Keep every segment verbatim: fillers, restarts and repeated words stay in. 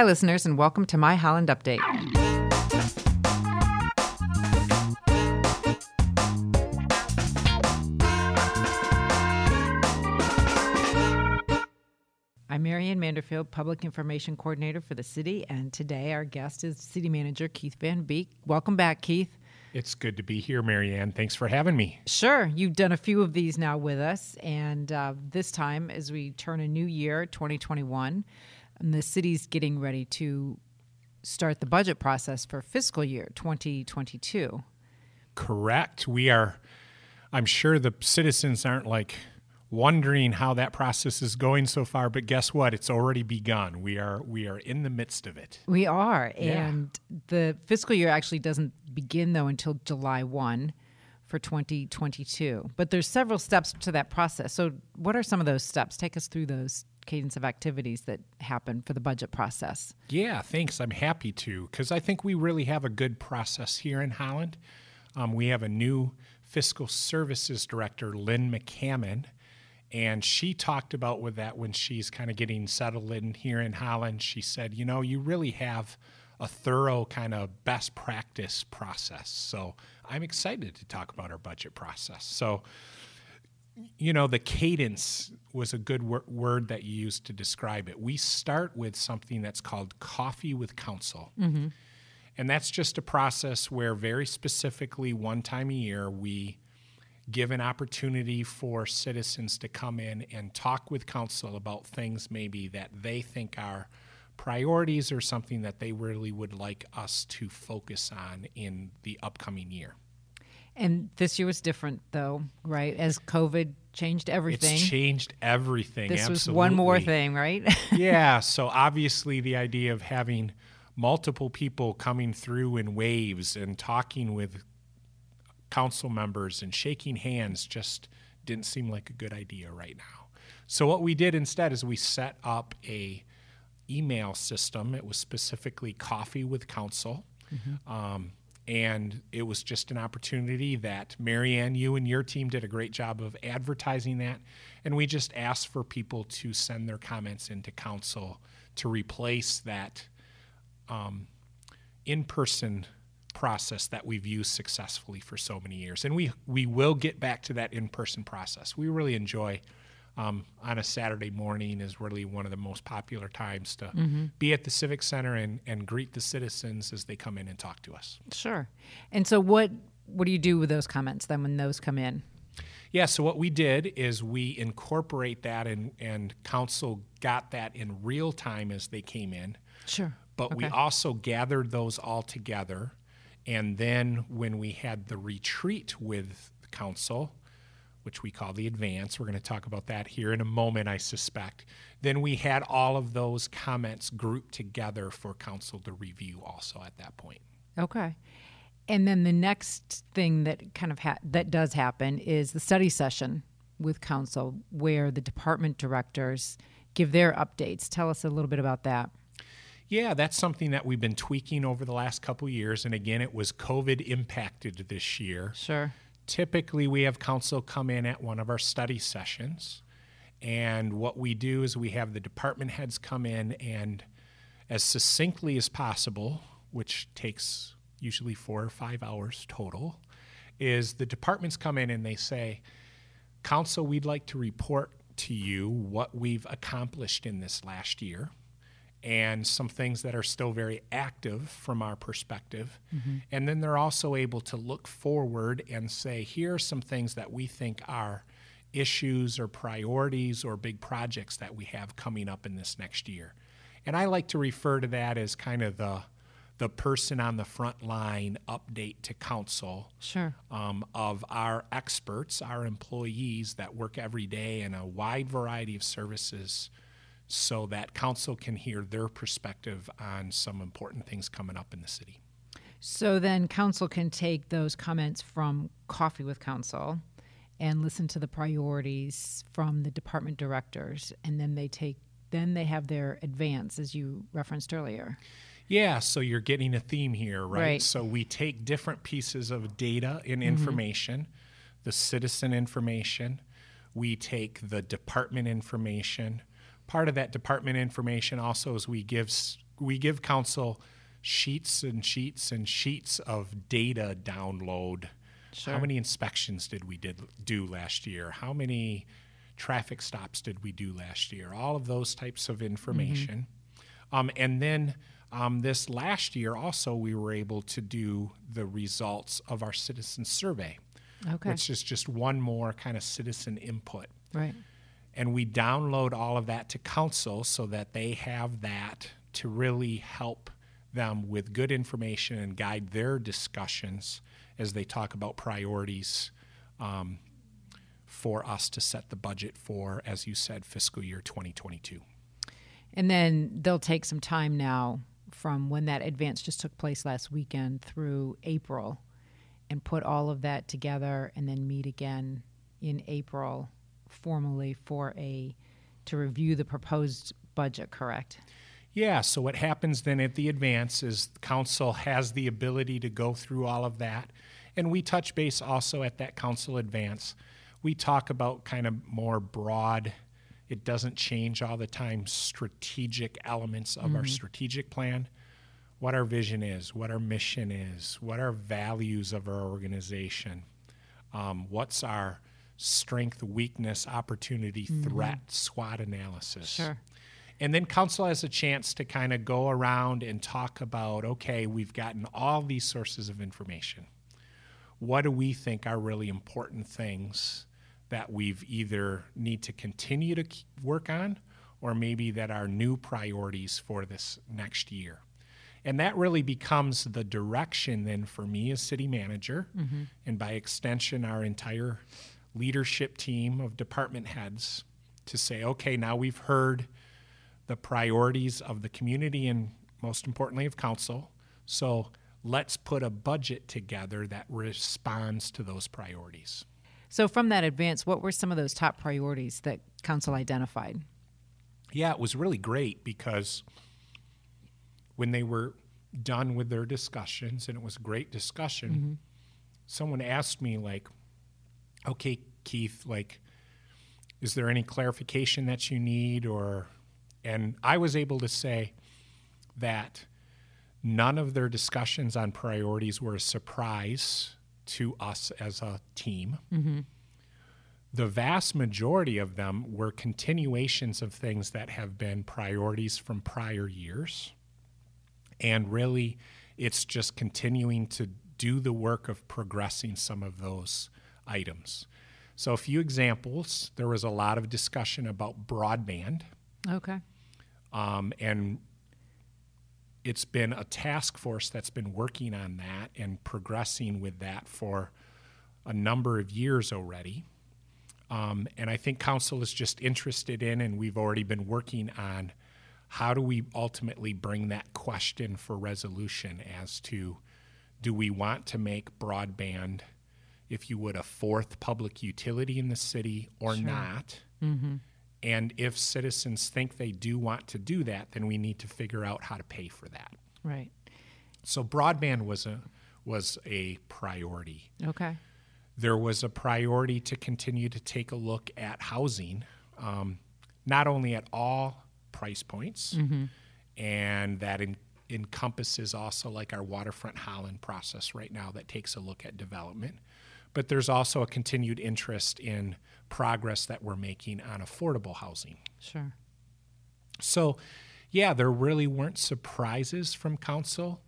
Hi, listeners, and welcome to My Holland Update. I'm Marianne Manderfield, Public Information Coordinator for the city, and today our guest is City Manager Keith Van Beek. Welcome back, Keith. It's good to be here, Marianne. Thanks for having me. Sure. You've done a few of these now with us, and uh, this time, as we turn a new year, twenty twenty-one, and the city's getting ready to start the budget process for fiscal year twenty twenty-two. Correct. We are, I'm sure the citizens aren't like wondering how that process is going so far, but guess what? It's already begun. We are we are in the midst of it. We are. Yeah. And the fiscal year actually doesn't begin, though, until July first for twenty twenty-two. But there's several steps to that process. So what are some of those steps? Take us through those cadence of activities that happen for the budget process. Yeah, thanks. I'm happy to, because I think we really have a good process here in Holland. Um, we have a new fiscal services director, Lynn McCammon, and she talked about with that when she's kind of getting settled in here in Holland. She said, you know, you really have a thorough kind of best practice process. So I'm excited to talk about our budget process. So, you know, the cadence was a good wor- word that you used to describe it. We start with something that's called Coffee with Council. Mm-hmm. And that's just a process where very specifically one time a year we give an opportunity for citizens to come in and talk with council about things maybe that they think are priorities or something that they really would like us to focus on in the upcoming year. And this year was different, though, right? As COVID changed everything. It's changed everything, this absolutely. This was one more thing, right? Yeah, so obviously the idea of having multiple people coming through in waves and talking with council members and shaking hands just didn't seem like a good idea right now. So what we did instead is we set up a email system. It was specifically Coffee with Council. Mm-hmm. Um, and it was just an opportunity that Marianne, you and your team did a great job of advertising that. And we just asked for people to send their comments into council to replace that um, in-person process that we've used successfully for so many years. And we, we will get back to that in-person process. We really enjoy um, on a Saturday morning is really one of the most popular times to mm-hmm. be at the Civic Center and, and greet the citizens as they come in and talk to us. Sure. And so what, what do you do with those comments then when those come in? Yeah, so what we did is we incorporate that and, and council got that in real time as they came in. Sure. But okay. We also gathered those all together. And then when we had the retreat with the council, which we call the advance, we're going to talk about that here in a moment, I suspect, then we had all of those comments grouped together for council to review also at that point. Okay. And then the next thing that kind of ha- that does happen is the study session with council where the department directors give their updates. Tell us a little bit about that. Yeah, that's something that we've been tweaking over the last couple of years. And again, it was COVID impacted this year. Sure. Typically, we have council come in at one of our study sessions. And what we do is we have the department heads come in and as succinctly as possible, which takes usually four or five hours total, is the departments come in and they say, council, we'd like to report to you what we've accomplished in this last year, and some things that are still very active from our perspective. Mm-hmm. And then they're also able to look forward and say, here are some things that we think are issues or priorities or big projects that we have coming up in this next year. And I like to refer to that as kind of the the person on the front line update to council. Sure. um, of our experts, our employees that work every day in a wide variety of services so that council can hear their perspective on some important things coming up in the city. So then council can take those comments from Coffee with Council and listen to the priorities from the department directors, and then they take then they have their advance, as you referenced earlier. Yeah, so you're getting a theme here, right? Right. So we take different pieces of data and information, mm-hmm. the citizen information, we take the department information. Part of that department information also is we give we give council sheets and sheets and sheets of data download. Sure. How many inspections did we did do last year? How many traffic stops did we do last year? All of those types of information. Mm-hmm. Um, and then um, this last year also we were able to do the results of our citizen survey, okay. which is just one more kind of citizen input. Right. And we download all of that to council so that they have that to really help them with good information and guide their discussions as they talk about priorities um, for us to set the budget for, as you said, fiscal year twenty twenty-two. And then they'll take some time now from when that advance just took place last weekend through April and put all of that together and then meet again in April formally for a to review the proposed budget, correct? Yeah, so what happens then at the advance is council has the ability to go through all of that. And we touch base also at that council advance. We talk about kind of more broad, it doesn't change all the time, strategic elements of mm-hmm. our strategic plan, what our vision is, what our mission is, what our values of our organization, um, what's our strength, weakness, opportunity, mm-hmm. threat, SWOT analysis. Sure. And then council has a chance to kind of go around and talk about, okay, we've gotten all these sources of information. What do we think are really important things that we've either need to continue to work on or maybe that are new priorities for this next year? And that really becomes the direction then for me as city manager mm-hmm. and by extension our entire leadership team of department heads to say, okay, now we've heard the priorities of the community and most importantly of council. So let's put a budget together that responds to those priorities. So from that advance, what were some of those top priorities that council identified? Yeah, it was really great because when they were done with their discussions, and it was a great discussion, mm-hmm. someone asked me like, okay, Keith, like, is there any clarification that you need or... And I was able to say that none of their discussions on priorities were a surprise to us as a team. Mm-hmm. The vast majority of them were continuations of things that have been priorities from prior years. And really, it's just continuing to do the work of progressing some of those items. So a few examples, there was a lot of discussion about broadband. Okay. Um, and it's been a task force that's been working on that and progressing with that for a number of years already. Um, and I think council is just interested in, and we've already been working on, how do we ultimately bring that question for resolution as to do we want to make broadband, if you would, a fourth public utility in the city or sure. not? Mm-hmm. And if citizens think they do want to do that, then we need to figure out how to pay for that. Right. So broadband was a was a priority. Okay. There was a priority to continue to take a look at housing, um, not only at all price points, mm-hmm. and that in, encompasses also like our Waterfront Holland process right now that takes a look at development. But there's also a continued interest in progress that we're making on affordable housing. Sure. So, yeah, there really weren't surprises from council,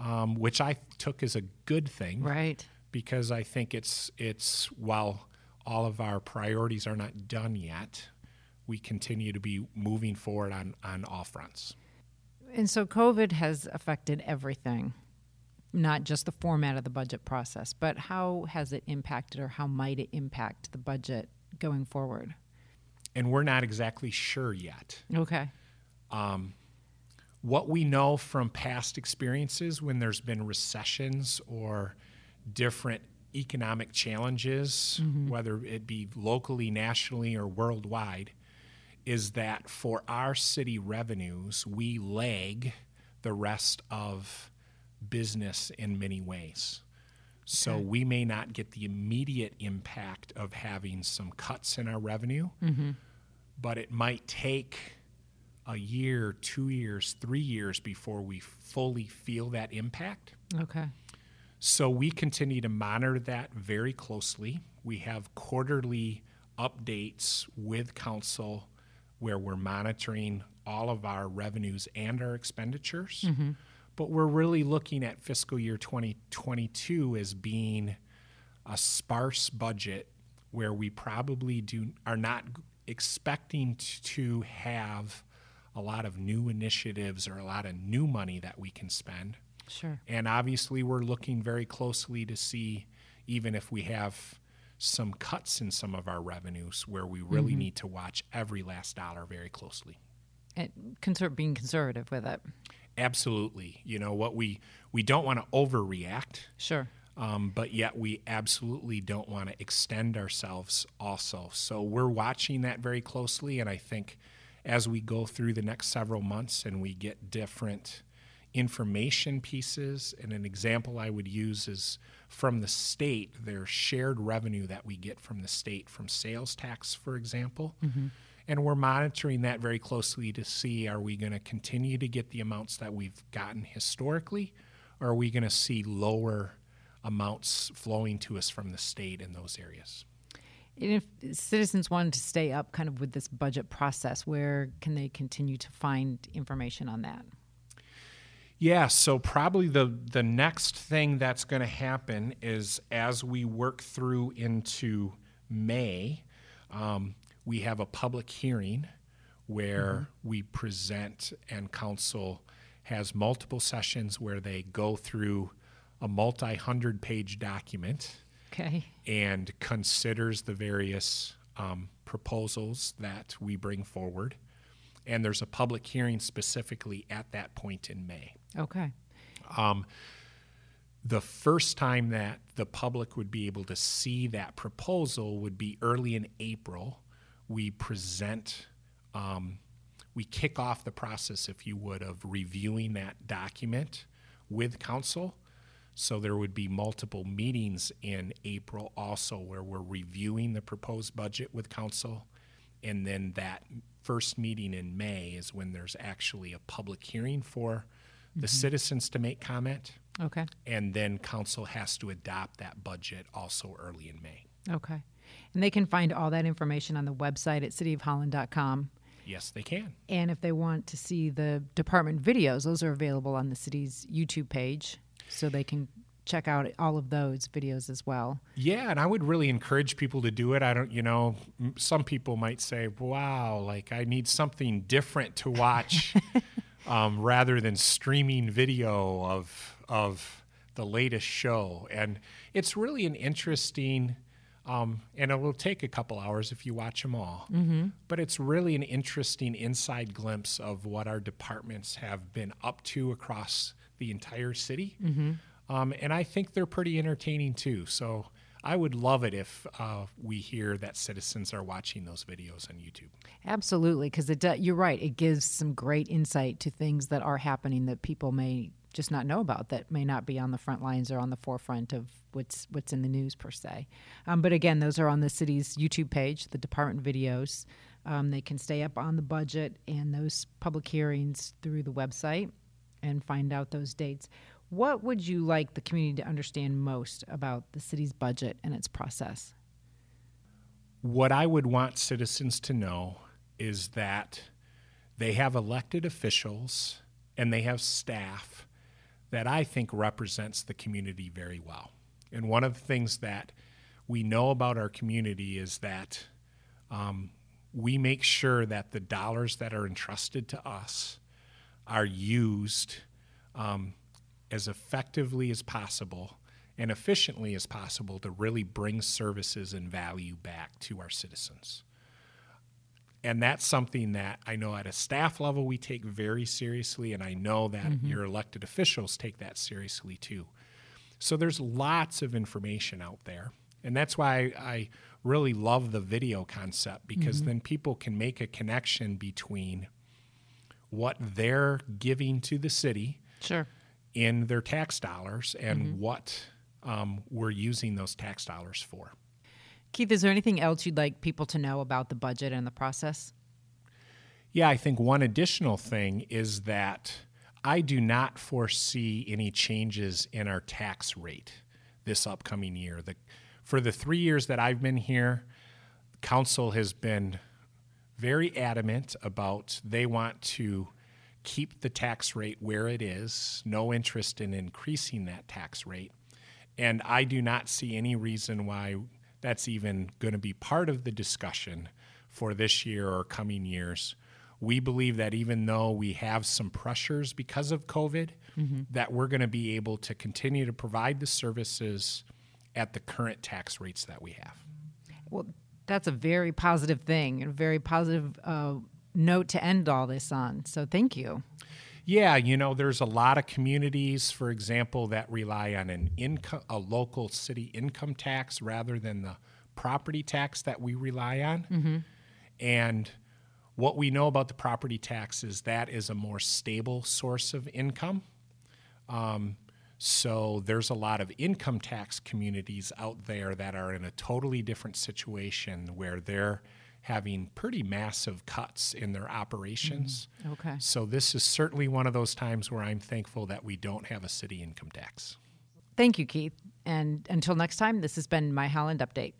um, which I took as a good thing. Right. Because I think it's, it's while all of our priorities are not done yet, we continue to be moving forward on, on all fronts. And so COVID has affected everything. Not just the format of the budget process, but how has it impacted or how might it impact the budget going forward? And we're not exactly sure yet. Okay. Um, what we know from past experiences when there's been recessions or different economic challenges, mm-hmm. whether it be locally, nationally, or worldwide, is that for our city revenues, we lag the rest of business in many ways. So okay. we may not get the immediate impact of having some cuts in our revenue, mm-hmm. but it might take a year, two years, three years before we fully feel that impact. Okay. So we continue to monitor that very closely. We have quarterly updates with council where we're monitoring all of our revenues and our expenditures. Mm-hmm. But we're really looking at fiscal year twenty twenty-two as being a sparse budget where we probably do are not expecting to have a lot of new initiatives or a lot of new money that we can spend. Sure. And obviously we're looking very closely to see even if we have some cuts in some of our revenues where we really mm-hmm. need to watch every last dollar very closely. And conser- being conservative with it. Absolutely. You know, what we, we don't want to overreact. Sure. Um, but yet we absolutely don't want to extend ourselves also. So we're watching that very closely. And I think as we go through the next several months and we get different information pieces, and an example I would use is from the state, there's shared revenue that we get from the state from sales tax, for example. Mm-hmm. And we're monitoring that very closely to see, are we going to continue to get the amounts that we've gotten historically, or are we going to see lower amounts flowing to us from the state in those areas? And if citizens wanted to stay up kind of with this budget process, where can they continue to find information on that? Yeah, so probably the, the next thing that's going to happen is as we work through into May, um, we have a public hearing where mm-hmm. we present, and council has multiple sessions where they go through a multi-hundred page document okay. and considers the various um, proposals that we bring forward. And there's a public hearing specifically at that point in May. Okay. Um, The first time that the public would be able to see that proposal would be early in April. We present, um, we kick off the process, if you would, of reviewing that document with council. So there would be multiple meetings in April also where we're reviewing the proposed budget with council. And then that first meeting in May is when there's actually a public hearing for the mm-hmm. citizens to make comment. Okay. And then council has to adopt that budget also early in May. Okay. And they can find all that information on the website at city of holland dot com. Yes, they can. And if they want to see the department videos, those are available on the city's YouTube page, so they can check out all of those videos as well. Yeah, and I would really encourage people to do it. I don't, you know, some people might say, wow, like I need something different to watch um, rather than streaming video of of the latest show. And it's really an interesting... Um, and it will take a couple hours if you watch them all. Mm-hmm. But it's really an interesting inside glimpse of what our departments have been up to across the entire city. Mm-hmm. Um, and I think they're pretty entertaining too. So I would love it if uh, we hear that citizens are watching those videos on YouTube. Absolutely, because it do- you're right. It gives some great insight to things that are happening that people may just not know about, that may not be on the front lines or on the forefront of what's what's in the news per se. Um, but again, those are on the city's YouTube page, the department videos. Um, they can stay up on the budget and those public hearings through the website and find out those dates. What would you like the community to understand most about the city's budget and its process? What I would want citizens to know is that they have elected officials and they have staff that I think represents the community very well. And one of the things that we know about our community is that um, we make sure that the dollars that are entrusted to us are used um, as effectively as possible and efficiently as possible to really bring services and value back to our citizens. And that's something that I know at a staff level we take very seriously, and I know that mm-hmm. your elected officials take that seriously too. So there's lots of information out there, and that's why I really love the video concept, because mm-hmm. then people can make a connection between what they're giving to the city sure. in their tax dollars and mm-hmm. what um, we're using those tax dollars for. Keith, is there anything else you'd like people to know about the budget and the process? Yeah, I think one additional thing is that I do not foresee any changes in our tax rate this upcoming year. The, for the three years that I've been here, council has been very adamant about they want to keep the tax rate where it is, no interest in increasing that tax rate. And I do not see any reason why that's even going to be part of the discussion for this year or coming years. We believe that even though we have some pressures because of COVID, mm-hmm. that we're going to be able to continue to provide the services at the current tax rates that we have. Well, that's a very positive thing, and a very positive uh, note to end all this on. So thank you. Yeah, you know, there's a lot of communities, for example, that rely on an income, a local city income tax rather than the property tax that we rely on. Mm-hmm. And what we know about the property tax is that is a more stable source of income. Um, so there's a lot of income tax communities out there that are in a totally different situation where they're having pretty massive cuts in their operations. Mm, okay. So this is certainly one of those times where I'm thankful that we don't have a city income tax. Thank you, Keith. And until next time, this has been My Holland Update.